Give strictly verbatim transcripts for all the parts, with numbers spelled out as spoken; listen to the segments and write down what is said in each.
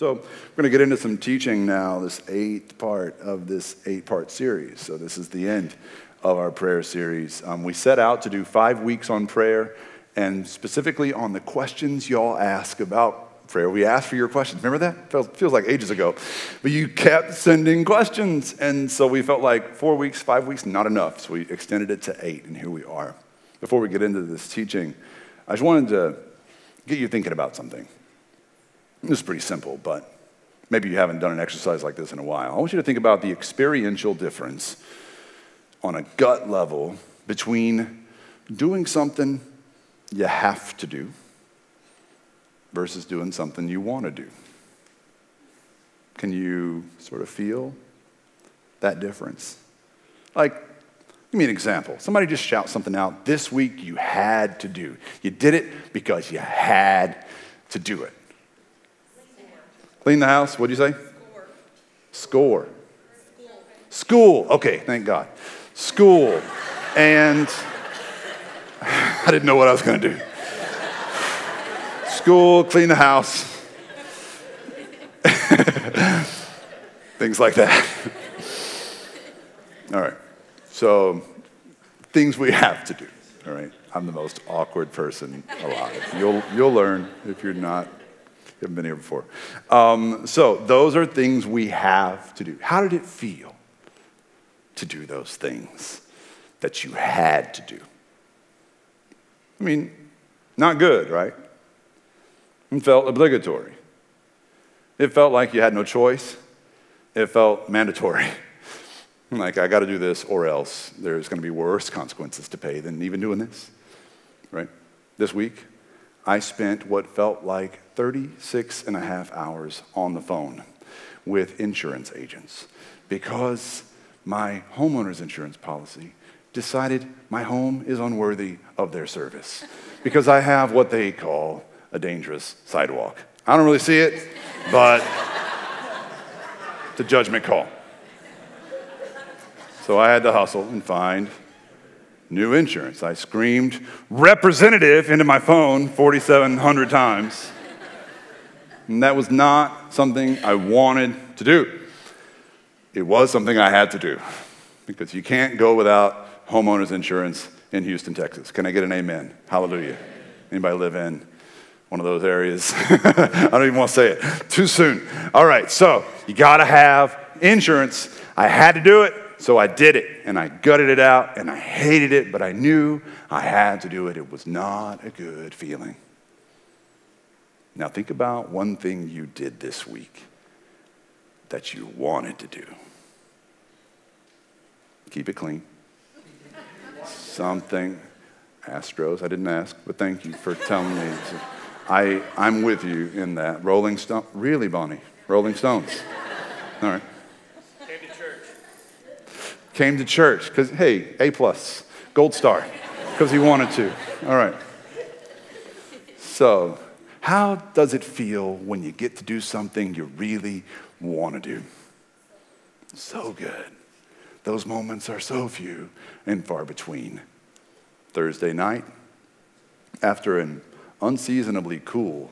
So we're going to get into some teaching now, this eighth part of this eight-part series. So this is the end of our prayer series. Um, we set out to do five weeks on prayer, and specifically on the questions y'all ask about prayer. We asked for your questions. Remember that? Feels, feels like ages ago. But you kept sending questions, and so we felt like four weeks, five weeks, not enough. So we extended it to eight, and here we are. Before we get into this teaching, I just wanted to get you thinking about something. This is pretty simple, but maybe you haven't done an exercise like this in a while. I want you to think about the experiential difference on a gut level between doing something you have to do versus doing something you want to do. Can you sort of feel that difference? Like, give me an example. Somebody just shout something out. This week you had to do. You did it because you had to do it. Clean the house. What did you say? Score. Score. School. School. Okay, thank God. School. And I didn't know what I was going to do. School, clean the house. Things like that. All right. So things we have to do. All right. I'm the most awkward person alive. You'll you'll learn if you're not. You haven't been here before. Um, so those are things we have to do. How did it feel to do those things that you had to do? I mean, not good, right? It felt obligatory. It felt like you had no choice. It felt mandatory. Like, I got to do this or else there's going to be worse consequences to pay than even doing this, right? This week, I spent what felt like thirty-six and a half hours on the phone with insurance agents because my homeowner's insurance policy decided my home is unworthy of their service because I have what they call a dangerous sidewalk. I don't really see it, but it's a judgment call. So I had to hustle and find new insurance. I screamed representative into my phone forty-seven hundred times. And that was not something I wanted to do. It was something I had to do because you can't go without homeowners insurance in Houston, Texas. Can I get an amen? Hallelujah. Anybody live in one of those areas? I don't even want to say it. Too soon. All right, so you got to have insurance. I had to do it. So I did it, and I gutted it out, and I hated it, but I knew I had to do it. It was not a good feeling. Now think about one thing you did this week that you wanted to do. Keep it clean. Something, Astros, I didn't ask, but thank you for telling me. I, I'm with you in that. Rolling Stones, really, Bonnie? Rolling Stones. All right. Came to church because, hey, A plus, gold star, because he wanted to. All right. So how does it feel when you get to do something you really want to do? So good. Those moments are so few and far between. Thursday night, after an unseasonably cool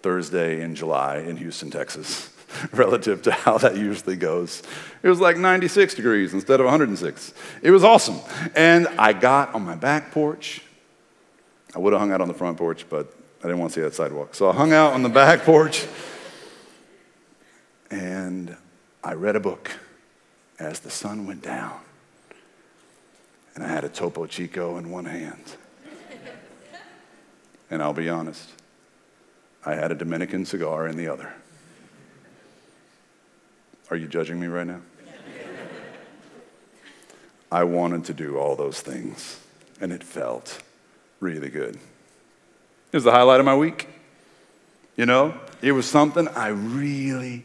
Thursday in July in Houston, Texas, relative to how that usually goes. It was like ninety-six degrees instead of one hundred six. It was awesome. And I got on my back porch. I would have hung out on the front porch, but I didn't want to see that sidewalk. So I hung out on the back porch, and I read a book as the sun went down. And I had a Topo Chico in one hand. And I'll be honest, I had a Dominican cigar in the other. Are you judging me right now? I wanted to do all those things, and it felt really good. It was the highlight of my week. You know, it was something I really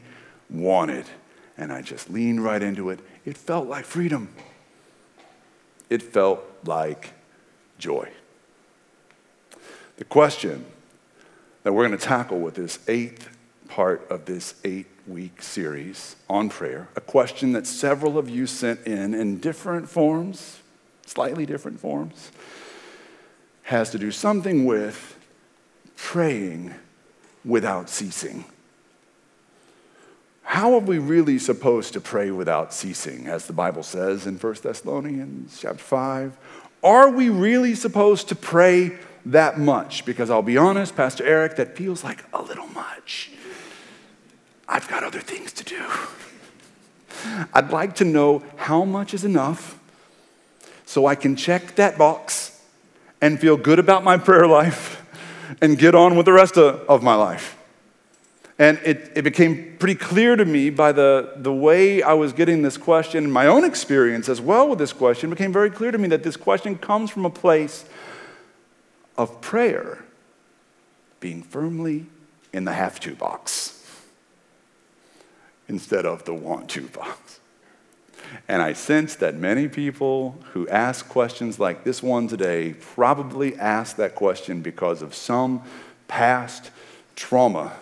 wanted, and I just leaned right into it. It felt like freedom. It felt like joy. The question that we're going to tackle with this eighth part of this eight week series on prayer, a question that several of you sent in in different forms, slightly different forms, has to do something with praying without ceasing. How are we really supposed to pray without ceasing, as the Bible says in First Thessalonians chapter five? Are we really supposed to pray that much? Because I'll be honest, Pastor Eric, that feels like a little much. I've got other things to do. I'd like to know how much is enough so I can check that box and feel good about my prayer life and get on with the rest of, of my life. And it, it became pretty clear to me by the, the way I was getting this question, my own experience as well with this question, became very clear to me that this question comes from a place of prayer being firmly in the have-to box instead of the want-to box. And I sense that many people who ask questions like this one today probably ask that question because of some past trauma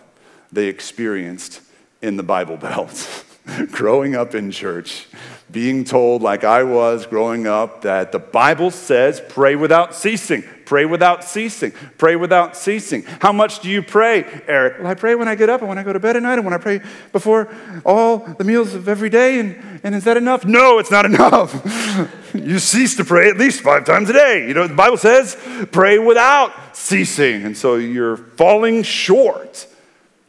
they experienced in the Bible Belt, growing up in church, being told, like I was growing up, that the Bible says pray without ceasing, pray without ceasing, pray without ceasing. How much do you pray, Eric? Well, I pray when I get up and when I go to bed at night and when I pray before all the meals of every day. And, and is that enough? No, it's not enough. You cease to pray at least five times a day. You know, the Bible says pray without ceasing. And so you're falling short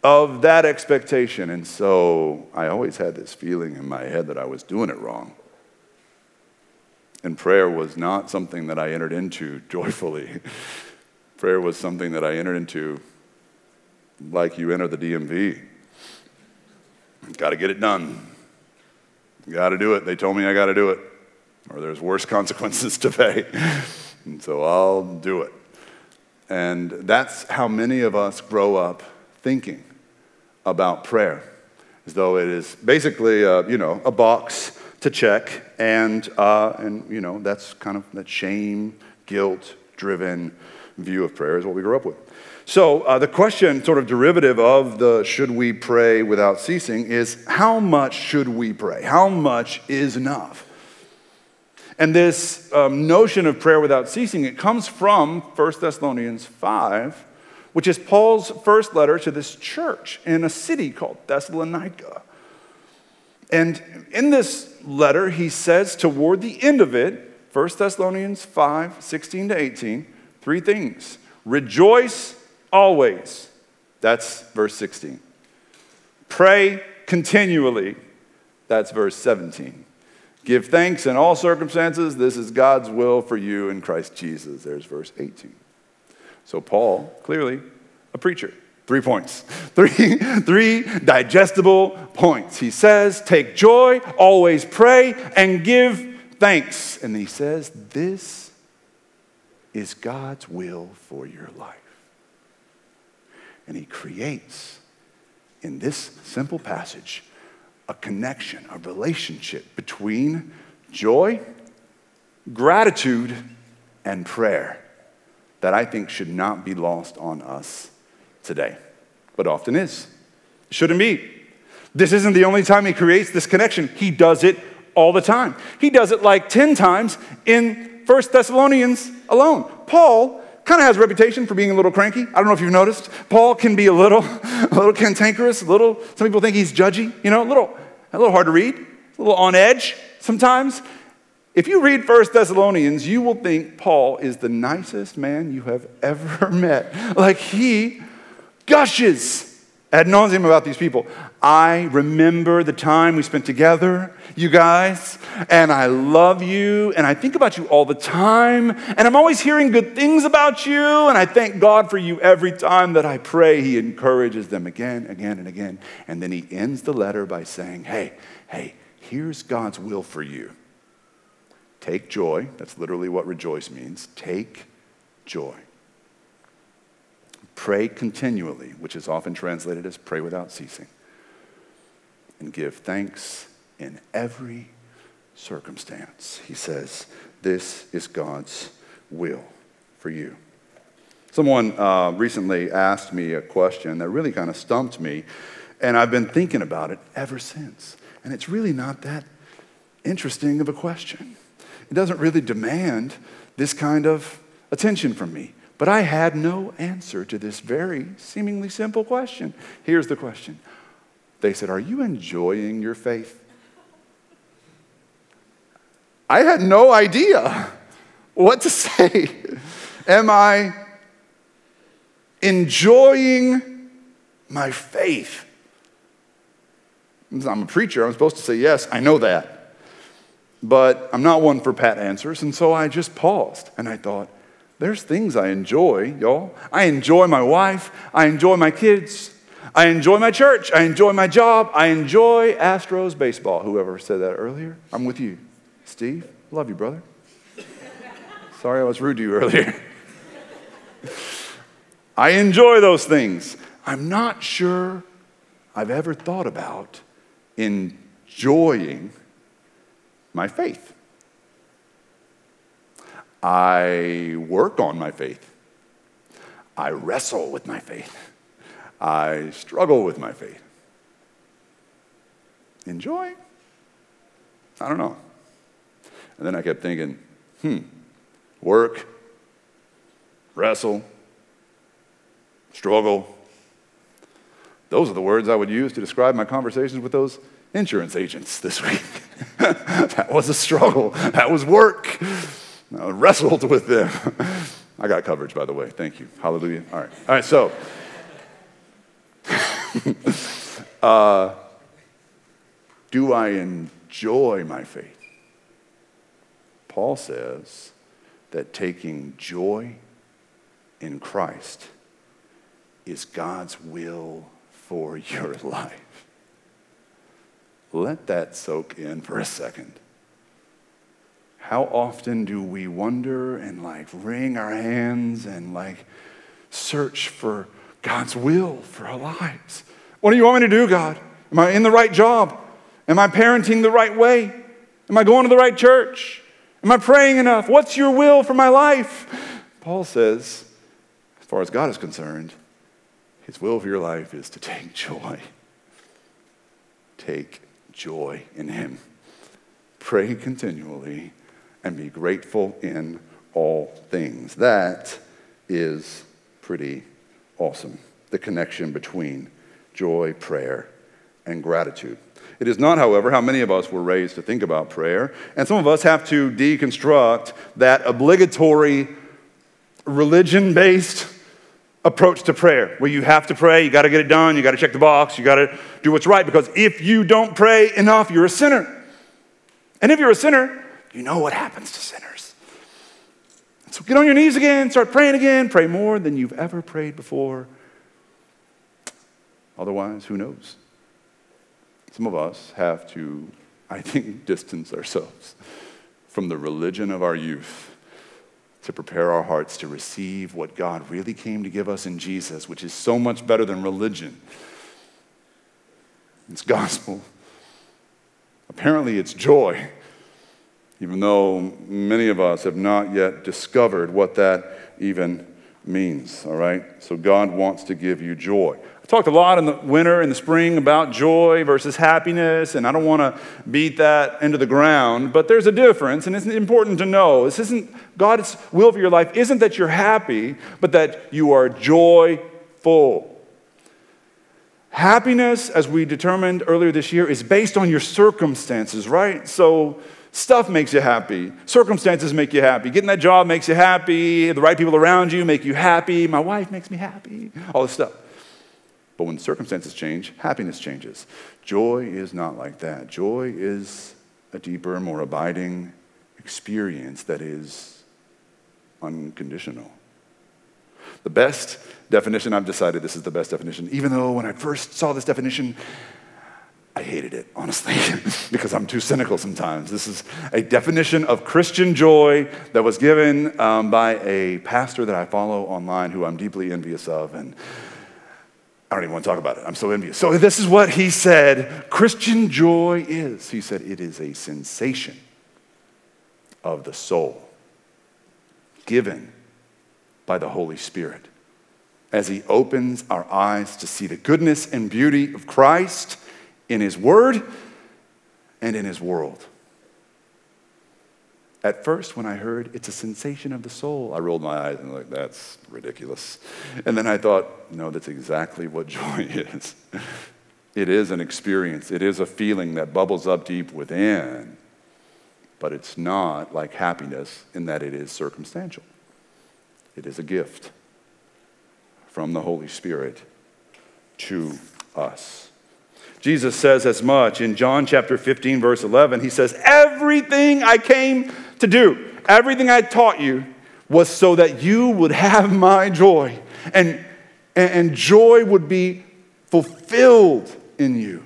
of that expectation. And so I always had this feeling in my head that I was doing it wrong. And prayer was not something that I entered into joyfully. Prayer was something that I entered into like you enter the D M V. Got to get it done. Got to do it. They told me I got to do it, or there's worse consequences to pay. And so I'll do it. And that's how many of us grow up thinking about prayer, as though it is basically, a, you know, a box to check, and uh, and you know that's kind of that shame, guilt-driven view of prayer is what we grew up with. So uh, the question, sort of derivative of the should we pray without ceasing, is how much should we pray? How much is enough? And this um, notion of prayer without ceasing, it comes from First Thessalonians five. Which is Paul's first letter to this church in a city called Thessalonica. And in this letter, he says toward the end of it, First Thessalonians five, sixteen to eighteen, three things. Rejoice always. That's verse sixteen. Pray continually. That's verse seventeen. Give thanks in all circumstances. This is God's will for you in Christ Jesus. There's verse eighteen. So Paul, clearly a preacher. Three points. Three, three digestible points. He says, take joy, always pray, and give thanks. And he says, this is God's will for your life. And he creates, in this simple passage, a connection, a relationship between joy, gratitude, and prayer that I think should not be lost on us today, but often is. It shouldn't be. This isn't the only time he creates this connection. He does it all the time. He does it like ten times in First Thessalonians alone. Paul kind of has a reputation for being a little cranky. I don't know if you've noticed. Paul can be a little, a little cantankerous, a little, some people think he's judgy, you know, a little, a little hard to read, a little on edge sometimes. If you read First Thessalonians, you will think Paul is the nicest man you have ever met. Like, he gushes ad nauseum about these people. I remember the time we spent together, you guys, and I love you, and I think about you all the time, and I'm always hearing good things about you, and I thank God for you every time that I pray. He encourages them again, again, and again, and then he ends the letter by saying, hey, hey, here's God's will for you. Take joy. That's literally what rejoice means. Take joy. Pray continually, which is often translated as pray without ceasing. And give thanks in every circumstance. He says, this is God's will for you. Someone uh, recently asked me a question that really kind of stumped me, and I've been thinking about it ever since. And it's really not that interesting of a question. It doesn't really demand this kind of attention from me. But I had no answer to this very seemingly simple question. Here's the question. They said, "Are you enjoying your faith?" I had no idea what to say. Am I enjoying my faith? I'm a preacher. I'm supposed to say yes. I know that. But I'm not one for pat answers. And so I just paused and I thought, there's things I enjoy, y'all. I enjoy my wife. I enjoy my kids. I enjoy my church. I enjoy my job. I enjoy Astros baseball. Whoever said that earlier, I'm with you. Steve, love you, brother. Sorry I was rude to you earlier. I enjoy those things. I'm not sure I've ever thought about enjoying my faith. I work on my faith. I wrestle with my faith. I struggle with my faith. Enjoy? I don't know. And then I kept thinking, hmm, work, wrestle, struggle. Those are the words I would use to describe my conversations with those insurance agents this week. That was a struggle. That was work. I wrestled with them. I got coverage, by the way. Thank you. Hallelujah. All right. All right, so. uh, do I enjoy my faith? Paul says that taking joy in Christ is God's will for your life. Let that soak in for a second. How often do we wonder and like wring our hands and like search for God's will for our lives? What do you want me to do, God? Am I in the right job? Am I parenting the right way? Am I going to the right church? Am I praying enough? What's your will for my life? Paul says, as far as God is concerned, his will for your life is to take joy. Take joy in him. Pray continually and be grateful in all things. That is pretty awesome, the connection between joy, prayer, and gratitude. It is not, however, how many of us were raised to think about prayer, and some of us have to deconstruct that obligatory religion-based approach to prayer, where you have to pray, you got to get it done, you got to check the box, you got to do what's right, because if you don't pray enough, you're a sinner. And if you're a sinner, you know what happens to sinners. So get on your knees again, start praying again, pray more than you've ever prayed before. Otherwise, who knows? Some of us have to, I think, distance ourselves from the religion of our youth to prepare our hearts to receive what God really came to give us in Jesus, which is so much better than religion. It's gospel. Apparently, it's joy, even though many of us have not yet discovered what that even means, all right? So God wants to give you joy. I talked a lot in the winter and the spring about joy versus happiness, and I don't want to beat that into the ground, but there's a difference, and it's important to know. This isn't, God's will for your life isn't that you're happy, but that you are joyful. Happiness, as we determined earlier this year, is based on your circumstances, right? So stuff makes you happy. Circumstances make you happy. Getting that job makes you happy. The right people around you make you happy. My wife makes me happy. All this stuff. But when circumstances change, happiness changes. Joy is not like that. Joy is a deeper, more abiding experience that is unconditional. The best definition, I've decided this is the best definition, even though when I first saw this definition, I hated it, honestly, because I'm too cynical sometimes. This is a definition of Christian joy that was given um, by a pastor that I follow online who I'm deeply envious of, and I don't even want to talk about it. I'm so envious. So this is what he said Christian joy is. He said it is a sensation of the soul given by the Holy Spirit as he opens our eyes to see the goodness and beauty of Christ in his word and in his world. At first, when I heard it's a sensation of the soul, I rolled my eyes and was like, that's ridiculous. And then I thought, no, that's exactly what joy is. It is an experience. It is a feeling that bubbles up deep within, but it's not like happiness in that it is circumstantial. It is a gift from the Holy Spirit to us. Jesus says as much in John chapter fifteen, verse eleven. He says, everything I came to do, everything I taught you was so that you would have my joy, and, and joy would be fulfilled in you.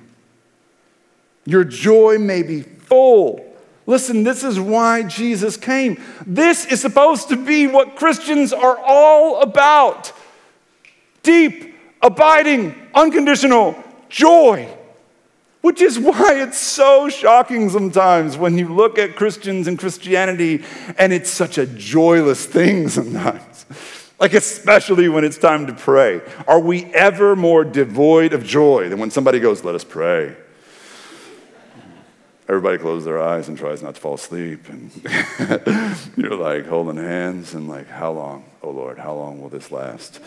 Your joy may be full. Listen, this is why Jesus came. This is supposed to be what Christians are all about. Deep, abiding, unconditional joy. Which is why it's so shocking sometimes when you look at Christians and Christianity, and it's such a joyless thing sometimes. Like especially when it's time to pray. Are we ever more devoid of joy than when somebody goes, let us pray? Everybody closes their eyes and tries not to fall asleep. And you're like holding hands and like, how long? Oh Lord, how long will this last?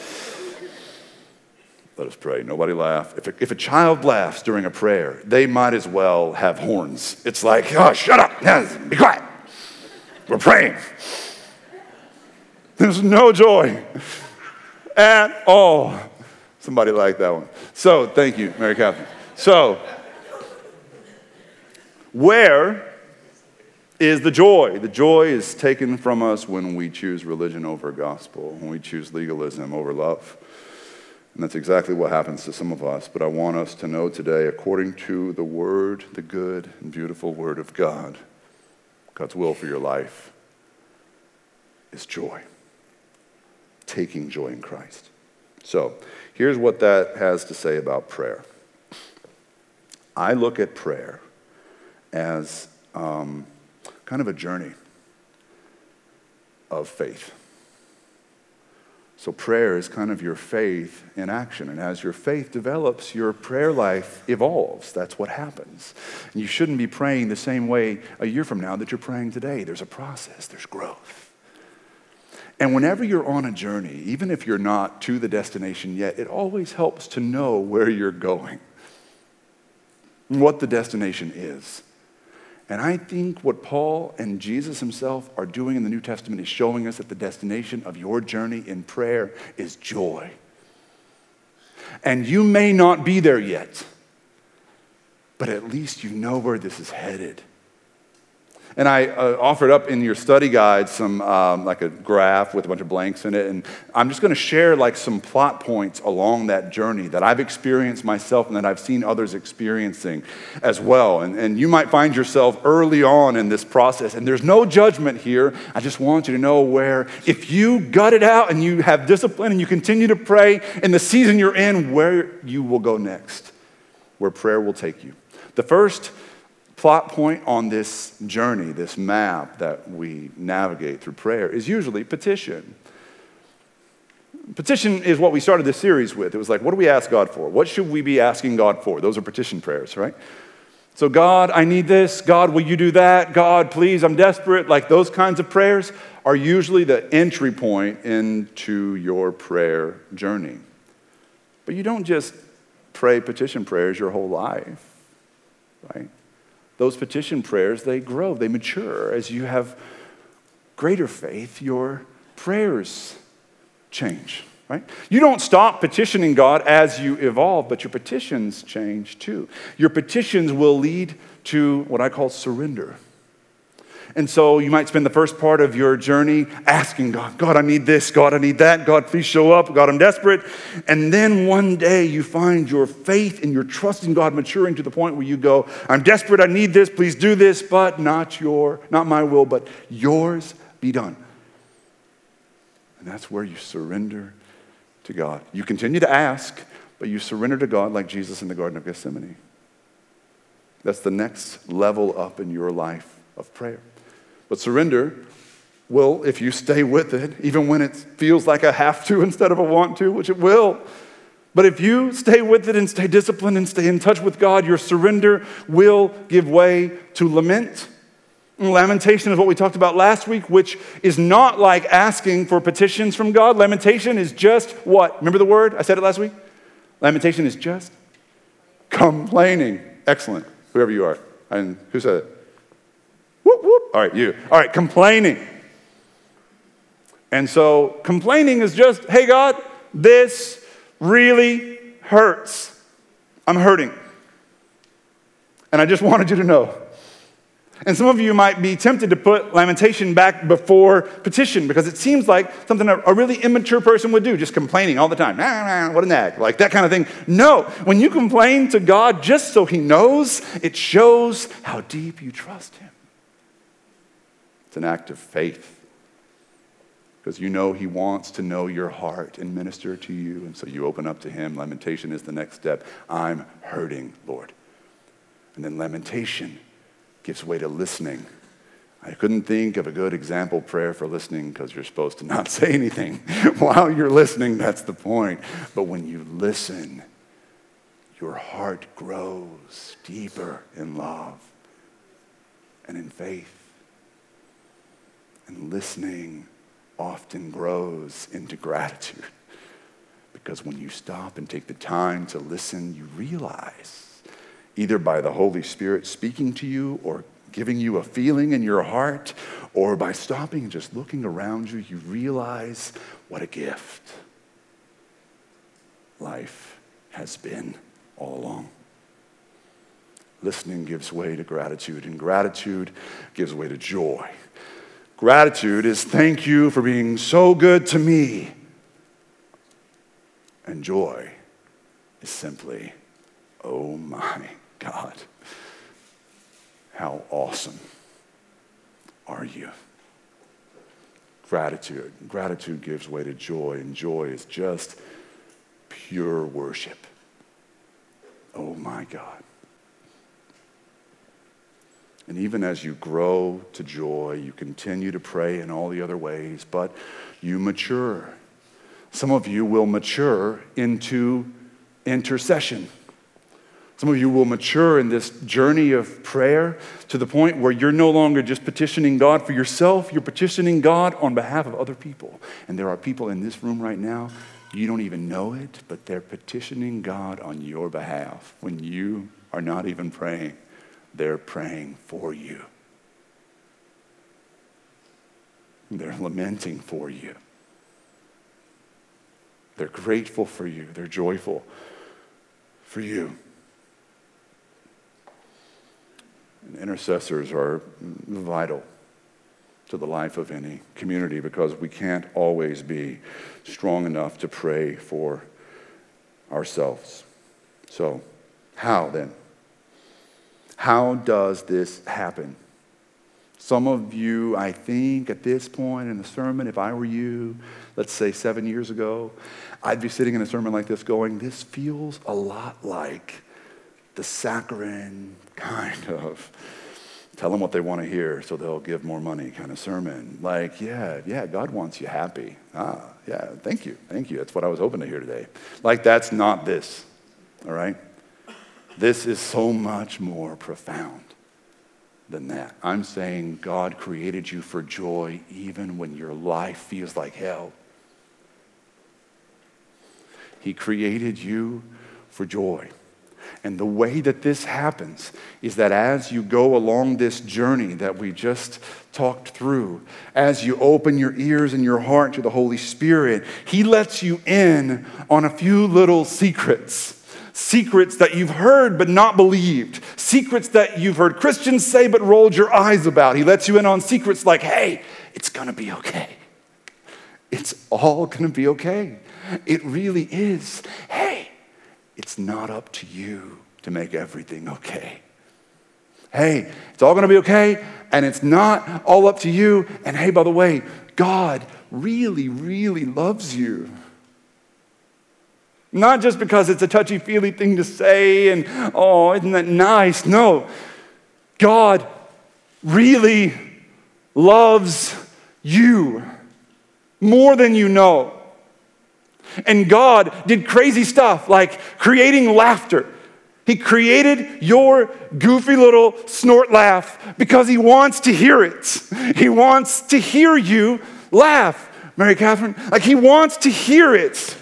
Let us pray. Nobody laugh. If a, if a child laughs during a prayer, they might as well have horns. It's like, oh, shut up. Be quiet. We're praying. There's no joy at all. Somebody liked that one. So, thank you, Mary Catherine. So, where is the joy? The joy is taken from us when we choose religion over gospel, when we choose legalism over love. And that's exactly what happens to some of us. But I want us to know today, according to the word, the good and beautiful word of God, God's will for your life is joy. Taking joy in Christ. So, here's what that has to say about prayer. I look at prayer as um, kind of a journey of faith. So prayer is kind of your faith in action. And as your faith develops, your prayer life evolves. That's what happens. And you shouldn't be praying the same way a year from now that you're praying today. There's a process. There's growth. And whenever you're on a journey, even if you're not to the destination yet, it always helps to know where you're going, what the destination is. And I think what Paul and Jesus himself are doing in the New Testament is showing us that the destination of your journey in prayer is joy. And you may not be there yet, but at least you know where this is headed. And I uh, offered up in your study guide some, um, like a graph with a bunch of blanks in it. And I'm just going to share like some plot points along that journey that I've experienced myself and that I've seen others experiencing as well. And, and you might find yourself early on in this process. And there's no judgment here. I just want you to know where if you gut it out and you have discipline and you continue to pray in the season you're in, where you will go next, where prayer will take you. The first plot point on this journey, this map that we navigate through prayer is usually petition. Petition is what we started this series with. It was like, what do we ask God for? What should we be asking God for? Those are petition prayers, right? So God, I need this. God, will you do that? God, please, I'm desperate. Like those kinds of prayers are usually the entry point into your prayer journey. But you don't just pray petition prayers your whole life, right? Those petition prayers, they grow, they mature. As you have greater faith, your prayers change, right? You don't stop petitioning God as you evolve, but your petitions change too. Your petitions will lead to what I call surrender. And so you might spend the first part of your journey asking God, God, I need this. God, I need that. God, please show up. God, I'm desperate. And then one day you find your faith and your trust in God maturing to the point where you go, I'm desperate. I need this. Please do this, but not your, not my will, but yours be done. And that's where you surrender to God. You continue to ask, but you surrender to God like Jesus in the Garden of Gethsemane. That's the next level up in your life of prayer. But surrender will, if you stay with it, even when it feels like a have to instead of a want to, which it will, but if you stay with it and stay disciplined and stay in touch with God, your surrender will give way to lament. And lamentation is what we talked about last week, which is not like asking for petitions from God. Lamentation is just what? Remember the word? I said it last week. Lamentation is just complaining. Excellent, whoever you are. And who said it? Whoop, whoop. All right, you. All right, complaining. And so complaining is just, hey, God, this really hurts. I'm hurting. And I just wanted you to know. And some of you might be tempted to put lamentation back before petition because it seems like something a really immature person would do, just complaining all the time. Nah, nah, what a nag, like that kind of thing. No, when you complain to God just so he knows, it shows how deep you trust him. It's an act of faith because you know he wants to know your heart and minister to you, and so you open up to him. Lamentation is the next step. I'm hurting, Lord. And then lamentation gives way to listening. I couldn't think of a good example prayer for listening because you're supposed to not say anything while you're listening. That's the point. But when you listen, your heart grows deeper in love and in faith. And listening often grows into gratitude because when you stop and take the time to listen, you realize either by the Holy Spirit speaking to you or giving you a feeling in your heart, or by stopping and just looking around you, you realize what a gift life has been all along. Listening gives way to gratitude, and gratitude gives way to joy. Gratitude is thank you for being so good to me. And joy is simply, oh my God, how awesome are you? Gratitude. Gratitude gives way to joy, and joy is just pure worship. Oh my God. And even as you grow to joy, you continue to pray in all the other ways, but you mature. Some of you will mature into intercession. Some of you will mature in this journey of prayer to the point where you're no longer just petitioning God for yourself, you're petitioning God on behalf of other people. And there are people in this room right now, you don't even know it, but they're petitioning God on your behalf. When you are not even praying, they're praying for you. They're lamenting for you. They're grateful for you. They're joyful for you. And intercessors are vital to the life of any community because we can't always be strong enough to pray for ourselves. So, how then? How does this happen? Some of you, I think, at this point in the sermon, if I were you, let's say seven years ago, I'd be sitting in a sermon like this going, this feels a lot like the saccharine kind of tell them what they want to hear so they'll give more money kind of sermon. Like, yeah, yeah, God wants you happy. Ah, yeah, thank you, thank you. That's what I was hoping to hear today. Like, that's not this, all right? This is so much more profound than that. I'm saying God created you for joy even when your life feels like hell. He created you for joy. And the way that this happens is that as you go along this journey that we just talked through, as you open your ears and your heart to the Holy Spirit, he lets you in on a few little secrets. Secrets that you've heard but not believed. Secrets that you've heard Christians say but rolled your eyes about. He lets you in on secrets like, hey, it's gonna be okay. It's all gonna be okay. It really is. Hey. It's not up to you to make everything okay. Hey, it's all going to be okay, and it's not all up to you. And hey, by the way, God really, really loves you. Not just because it's a touchy-feely thing to say and, oh, isn't that nice? No, God really loves you more than you know. And God did crazy stuff like creating laughter. He created your goofy little snort laugh because he wants to hear it. He wants to hear you laugh, Mary Catherine. Like, he wants to hear it.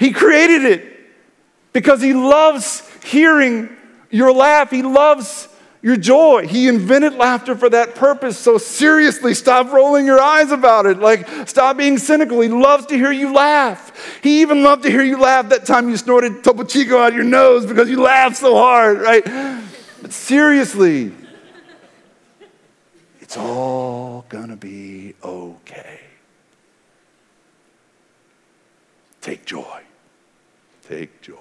He created it. because he loves hearing your laugh. He loves your joy. He invented laughter for that purpose. So seriously, stop rolling your eyes about it. Like, stop being cynical. He loves to hear you laugh. He even loved to hear you laugh that time you snorted Topo Chico out of your nose because you laughed so hard, right? But seriously, it's all gonna be okay. Take joy. Take joy.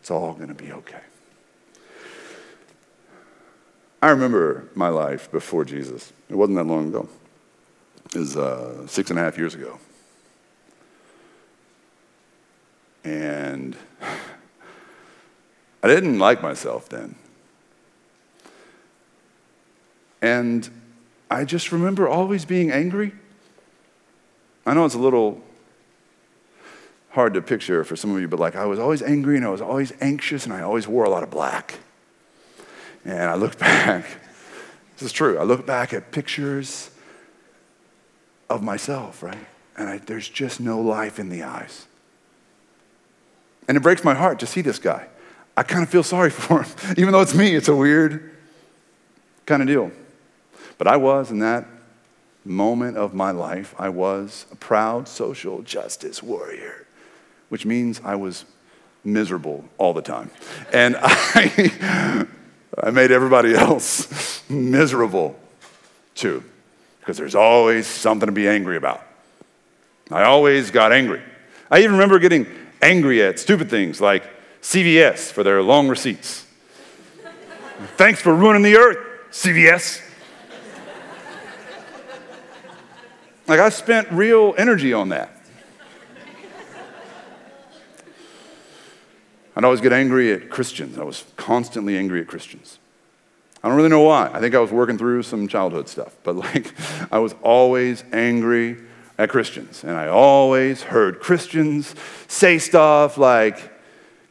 It's all gonna be okay. I remember my life before Jesus. It wasn't that long ago. It was uh, six and a half years ago. And I didn't like myself then. And I just remember always being angry. I know it's a little hard to picture for some of you, but like I was always angry and I was always anxious and I always wore a lot of black. And I look back, this is true, I look back at pictures of myself, right? And I, there's just no life in the eyes. And it breaks my heart to see this guy. I kind of feel sorry for him. Even though it's me, it's a weird kind of deal. But I was, in that moment of my life, I was a proud social justice warrior, which means I was miserable all the time. And I... I made everybody else miserable too, because there's always something to be angry about. I always got angry. I even remember getting angry at stupid things like C V S for their long receipts. Thanks for ruining the earth, C V S. Like, I spent real energy on that. I'd always get angry at Christians. I was constantly angry at Christians. I don't really know why. I think I was working through some childhood stuff. But like, I was always angry at Christians. And I always heard Christians say stuff like,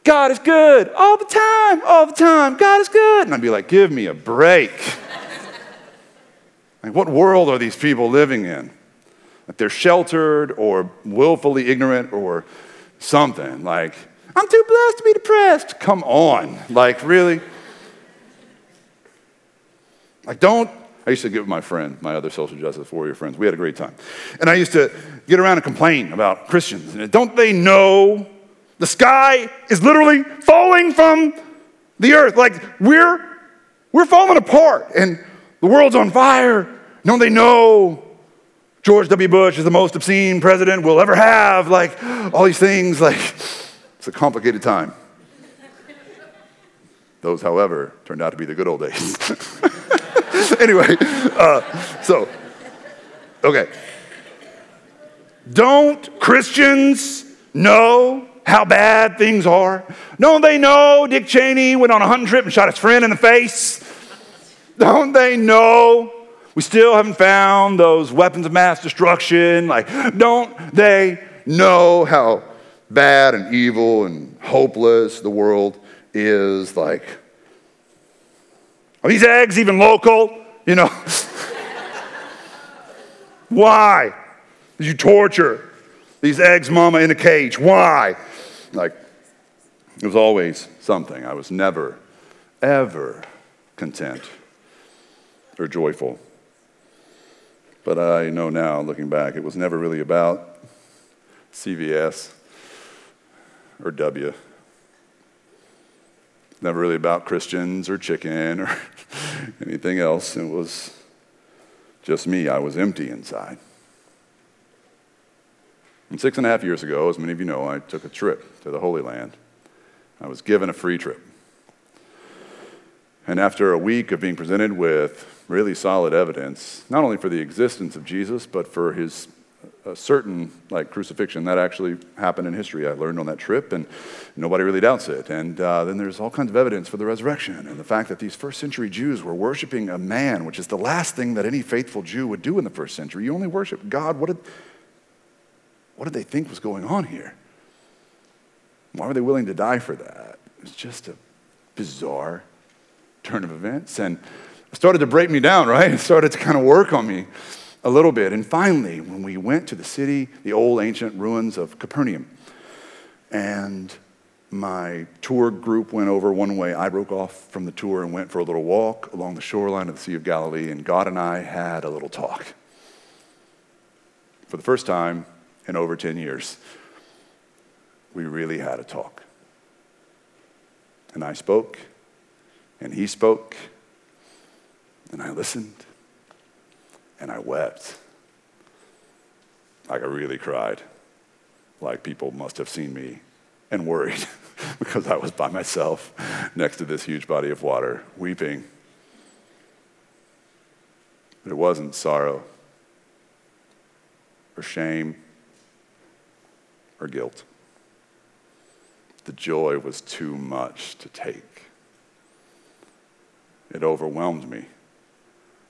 God is good all the time, all the time. God is good. And I'd be like, give me a break. Like, what world are these people living in? Like, they're sheltered or willfully ignorant or something. Like, I'm too blessed to be depressed. Come on. Like, really? Like, don't. I used to get with my friend, my other social justice warrior friends. We had a great time. And I used to get around and complain about Christians. And don't they know the sky is literally falling from the earth? Like, we're, we're falling apart and the world's on fire. Don't they know George W. Bush is the most obscene president we'll ever have? Like, all these things, like... It's a complicated time. Those, however, turned out to be the good old days. Anyway, uh, so, okay. Don't Christians know how bad things are? Don't they know Dick Cheney went on a hunting trip and shot his friend in the face? Don't they know we still haven't found those weapons of mass destruction? Like, don't they know how bad and evil and hopeless the world is? Like, are these eggs even local? You know? Why did you torture these eggs, mama, in a cage? Why? Like, it was always something. I was never, ever content or joyful. But I know now, looking back, it was never really about C V S or W. Never really about Christians or chicken or anything else. It was just me. I was empty inside. And six and a half years ago, as many of you know, I took a trip to the Holy Land. I was given a free trip. And after a week of being presented with really solid evidence, not only for the existence of Jesus, but for his a certain like crucifixion that actually happened in history. I learned on that trip, and nobody really doubts it. And uh, then there's all kinds of evidence for the resurrection and the fact that these first century Jews were worshiping a man, which is the last thing that any faithful Jew would do in the first century. You only worship God. What did, what did they think was going on here? Why were they willing to die for that? It's just a bizarre turn of events, and it started to break me down, right? It started to kind of work on me a little bit. And finally, when we went to the city, the old ancient ruins of Capernaum, and my tour group went over one way. I broke off from the tour and went for a little walk along the shoreline of the Sea of Galilee, and God and I had a little talk for the first time in over ten years. We really had a talk. And I spoke, and he spoke, and I listened, and I wept. Like I really cried. Like people must have seen me and worried because I was by myself next to this huge body of water, weeping. But it wasn't sorrow or shame or guilt. The joy was too much to take. It overwhelmed me.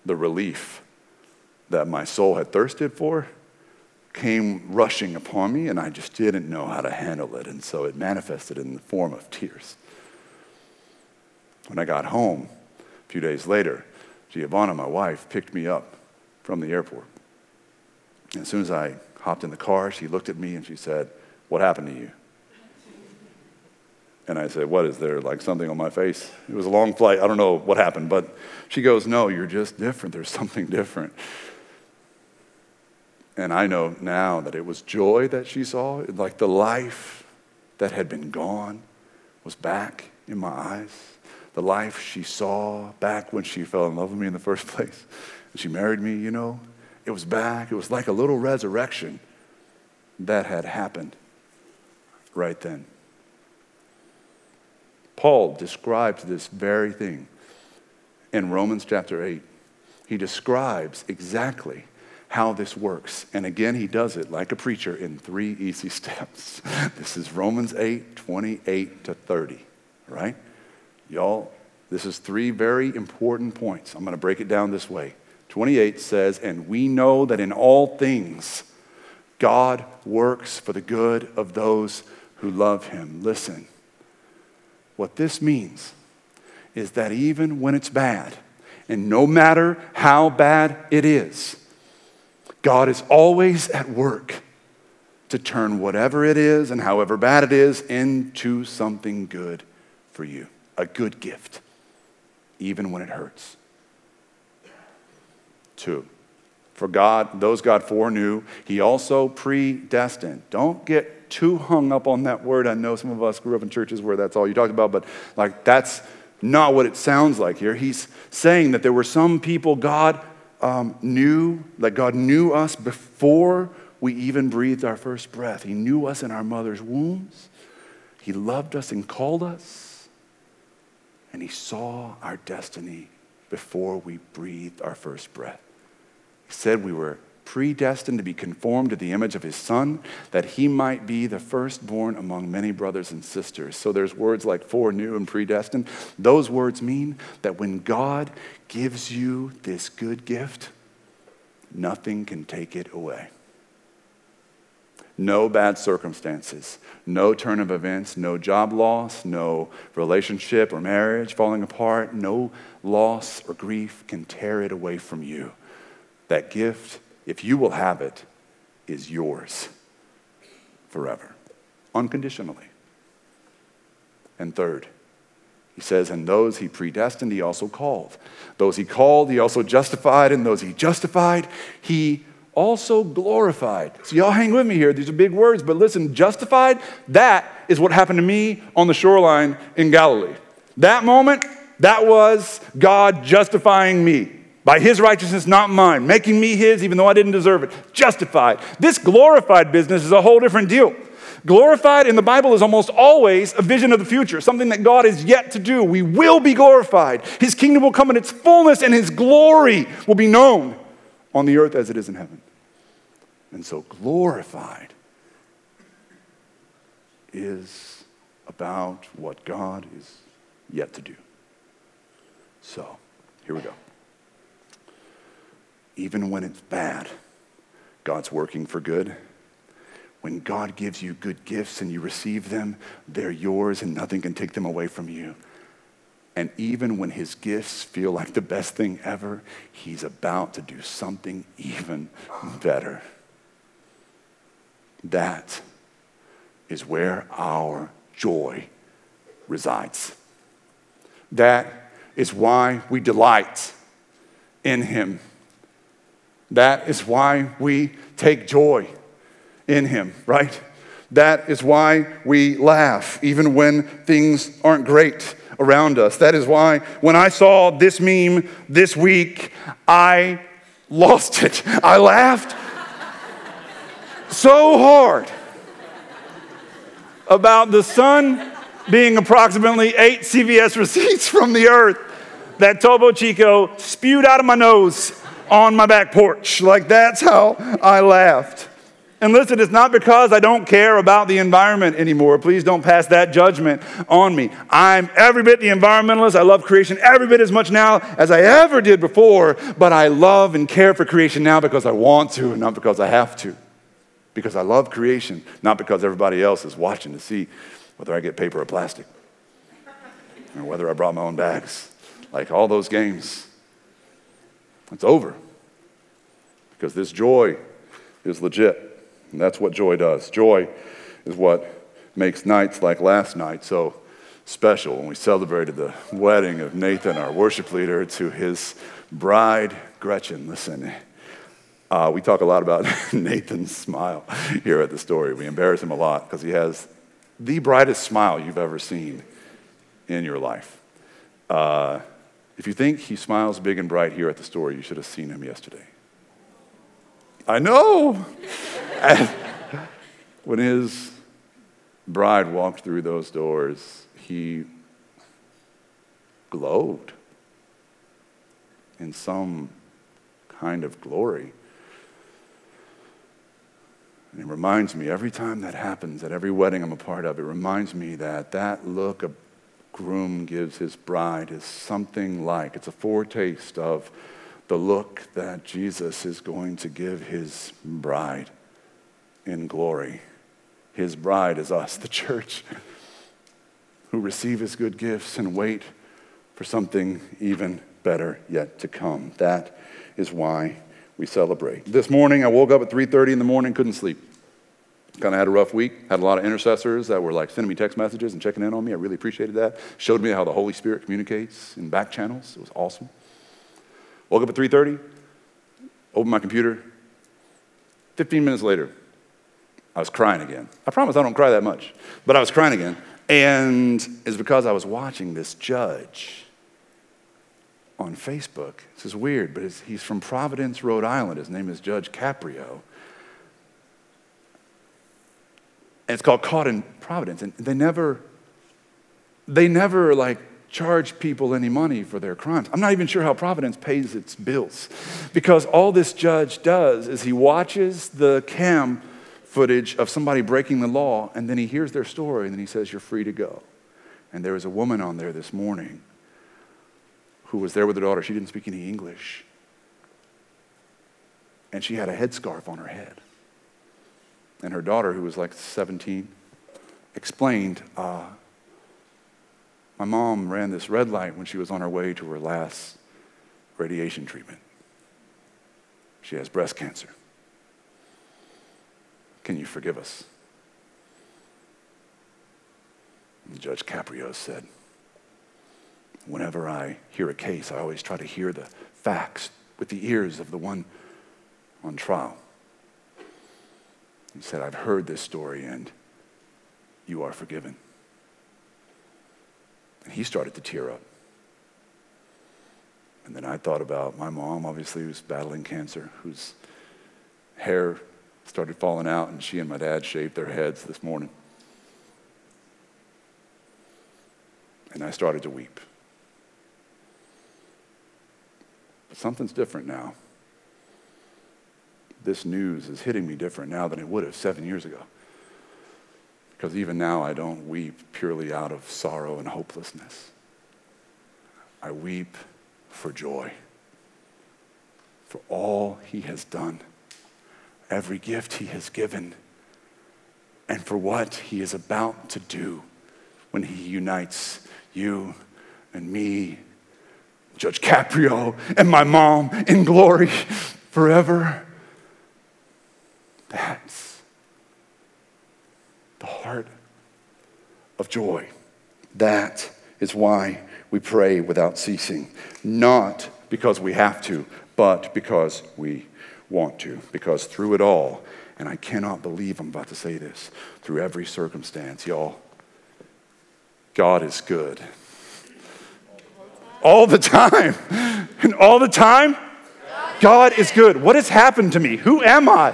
The relief that my soul had thirsted for came rushing upon me, and I just didn't know how to handle it, and so it manifested in the form of tears. When I got home a few days later, Giovanna, my wife, picked me up from the airport. And as soon as I hopped in the car, she looked at me and she said, "What happened to you?" And I said, "What is there, like something on my face?" It was a long flight. I don't know what happened, but she goes, "No, you're just different. There's something different." And I know now that it was joy that she saw, like the life that had been gone was back in my eyes. The life she saw back when she fell in love with me in the first place. And she married me, you know, it was back. It was like a little resurrection that had happened right then. Paul describes this very thing in Romans chapter eight. He describes exactly how this works. And again, he does it like a preacher in three easy steps. This is Romans eight, twenty-eight to thirty, right? Y'all, this is three very important points. I'm going to break it down this way. twenty-eight says, "And we know that in all things, God works for the good of those who love him." Listen, what this means is that even when it's bad, and no matter how bad it is, God is always at work to turn whatever it is and however bad it is into something good for you, a good gift, even when it hurts. Two, for God, those God foreknew, he also predestined. Don't get too hung up on that word. I know some of us grew up in churches where that's all you talked about, but like that's not what it sounds like here. He's saying that there were some people God Um, knew, like God knew us before we even breathed our first breath. He knew us in our mother's wombs. He loved us and called us. And he saw our destiny before we breathed our first breath. He said we were predestined to be conformed to the image of his son, that he might be the firstborn among many brothers and sisters. So there's words like foreknew and predestined. Those words mean that when God gives you this good gift, nothing can take it away. No bad circumstances, no turn of events, no job loss, no relationship or marriage falling apart, no loss or grief can tear it away from you. That gift, if you will have it, is yours forever, unconditionally. And third, he says, and those he predestined, he also called. Those he called, he also justified, and those he justified, he also glorified. So y'all hang with me here. These are big words, but listen, justified, that is what happened to me on the shoreline in Galilee. That moment, that was God justifying me. By his righteousness, not mine, making me his even though I didn't deserve it. Justified. This glorified business is a whole different deal. Glorified in the Bible is almost always a vision of the future, something that God is yet to do. We will be glorified. His kingdom will come in its fullness, and his glory will be known on the earth as it is in heaven. And so glorified is about what God is yet to do. So, here we go. Even when it's bad, God's working for good. When God gives you good gifts and you receive them, they're yours and nothing can take them away from you. And even when his gifts feel like the best thing ever, he's about to do something even better. That is where our joy resides. That is why we delight in him. That is why we take joy in him, right? That is why we laugh, even when things aren't great around us. That is why when I saw this meme this week, I lost it. I laughed so hard about the sun being approximately eight C V S receipts from the earth that Topo Chico spewed out of my nose on my back porch. Like, that's how I laughed. And listen, it's not because I don't care about the environment anymore. Please don't pass that judgment on me. I'm every bit the environmentalist. I love creation every bit as much now as I ever did before, but I love and care for creation now because I want to and not because I have to. Because I love creation, not because everybody else is watching to see whether I get paper or plastic or whether I brought my own bags. Like all those games, it's over because this joy is legit. And that's what joy does. Joy is what makes nights like last night so special when we celebrated the wedding of Nathan, our worship leader, to his bride, Gretchen. Listen, uh, we talk a lot about Nathan's smile here at The Story. We embarrass him a lot because he has the brightest smile you've ever seen in your life. Uh, if you think he smiles big and bright here at The Story, you should have seen him yesterday. I know. When his bride walked through those doors, he glowed in some kind of glory. And it reminds me, every time that happens, at every wedding I'm a part of, it reminds me that that look a groom gives his bride is something like, it's a foretaste of the look that Jesus is going to give his bride in glory. His bride is us, the church, who receive his good gifts and wait for something even better yet to come. That is why we celebrate. This morning, I woke up at three thirty in the morning, couldn't sleep. Kind of had a rough week, had a lot of intercessors that were like sending me text messages and checking in on me. I really appreciated that. Showed me how the Holy Spirit communicates in back channels. It was awesome. Woke up at three thirty, opened my computer. fifteen minutes later, I was crying again. I promise I don't cry that much, but I was crying again. And it's because I was watching this judge on Facebook. This is weird, but it's, he's from Providence, Rhode Island. His name is Judge Caprio. And it's called Caught in Providence. And they never, they never like, charge people any money for their crimes. I'm not even sure how Providence pays its bills, because all this judge does is he watches the cam footage of somebody breaking the law, and then he hears their story, and then he says, you're free to go. And there was a woman on there this morning who was there with her daughter. She didn't speak any English, and she had a headscarf on her head. And her daughter, who was like seventeen, explained, uh, my mom ran this red light when she was on her way to her last radiation treatment. She has breast cancer. Can you forgive us? And Judge Caprio said, whenever I hear a case, I always try to hear the facts with the ears of the one on trial. He said, I've heard this story, and you are forgiven. And he started to tear up. And then I thought about my mom, obviously, who's battling cancer, whose hair started falling out, and she and my dad shaved their heads this morning. And I started to weep. But something's different now. This news is hitting me different now than it would have seven years ago. Because even now I don't weep purely out of sorrow and hopelessness. I weep for joy, for all he has done, every gift he has given, and for what he is about to do when he unites you and me, Judge Caprio, and my mom in glory forever. That's the heart of joy. That is why we pray without ceasing. Not because we have to, but because we want to. Because through it all, and I cannot believe I'm about to say this, through every circumstance, y'all, God is good. All the time. And all the time, God is good. What has happened to me? Who am I?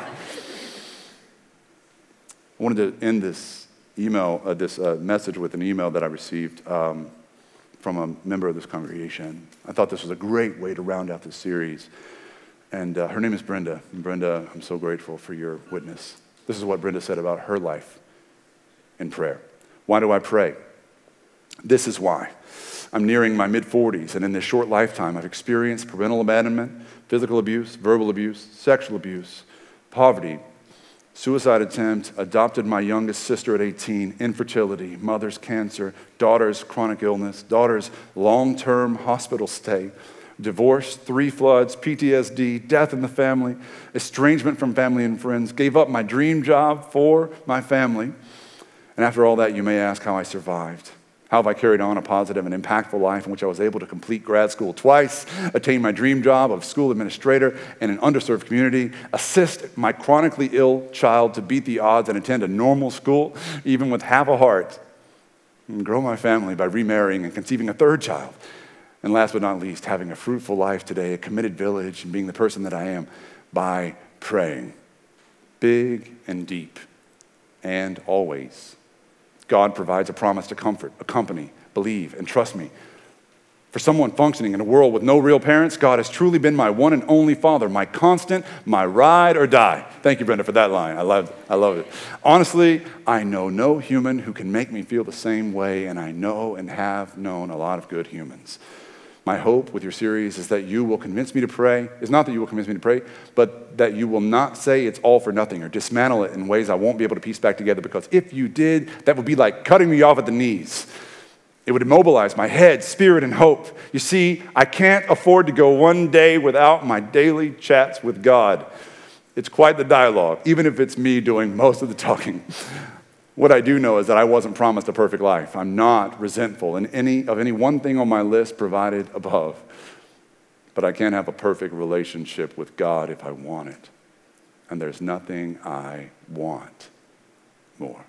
I wanted to end this email, uh, this uh, message with an email that I received um, from a member of this congregation. I thought this was a great way to round out this series. And uh, her name is Brenda. And Brenda, I'm so grateful for your witness. This is what Brenda said about her life in prayer. Why do I pray? This is why. I'm nearing my mid-forties, and in this short lifetime, I've experienced parental abandonment, physical abuse, verbal abuse, sexual abuse, poverty, suicide attempt, adopted my youngest sister at eighteen, infertility, mother's cancer, daughter's chronic illness, daughter's long-term hospital stay, divorce, three floods, P T S D, death in the family, estrangement from family and friends, gave up my dream job for my family. And after all that, you may ask how I survived. How have I carried on a positive and impactful life in which I was able to complete grad school twice, attain my dream job of school administrator in an underserved community, assist my chronically ill child to beat the odds and attend a normal school, even with half a heart, and grow my family by remarrying and conceiving a third child, and last but not least, having a fruitful life today, a committed village, and being the person that I am by praying, big and deep, and always. God provides a promise to comfort, accompany, believe, and trust me. For someone functioning in a world with no real parents, God has truly been my one and only father, my constant, my ride or die. Thank you, Brenda, for that line. I love, I love it. Honestly, I know no human who can make me feel the same way, and I know and have known a lot of good humans. My hope with your series is that you will convince me to pray. It's not that you will convince me to pray, but that you will not say it's all for nothing or dismantle it in ways I won't be able to piece back together, because if you did, that would be like cutting me off at the knees. It would immobilize my head, spirit, and hope. You see, I can't afford to go one day without my daily chats with God. It's quite the dialogue, even if it's me doing most of the talking. What I do know is that I wasn't promised a perfect life. I'm not resentful in any of any one thing on my list provided above. But I can't have a perfect relationship with God if I want it. And there's nothing I want more.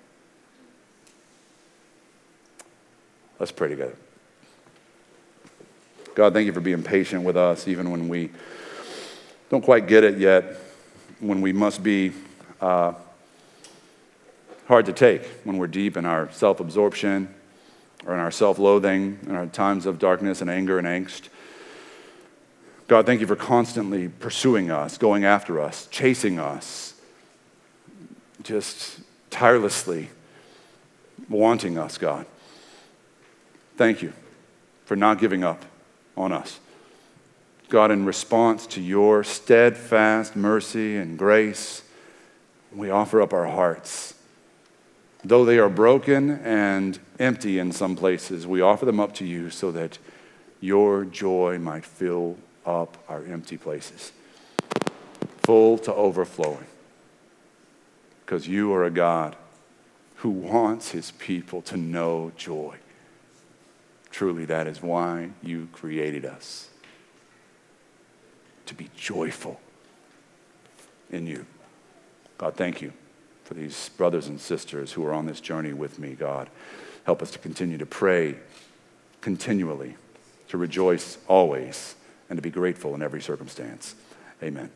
Let's pray together. God, thank you for being patient with us, even when we don't quite get it yet, when we must be... Uh, hard to take, when we're deep in our self-absorption or in our self-loathing, in our times of darkness and anger and angst. God, thank you for constantly pursuing us, going after us, chasing us, just tirelessly wanting us, God. Thank you for not giving up on us. God, in response to your steadfast mercy and grace, we offer up our hearts. Though they are broken and empty in some places, we offer them up to you so that your joy might fill up our empty places, full to overflowing, because you are a God who wants his people to know joy. Truly, that is why you created us, to be joyful in you. God, thank you for these brothers and sisters who are on this journey with me, God. Help us to continue to pray continually, to rejoice always, and to be grateful in every circumstance. Amen.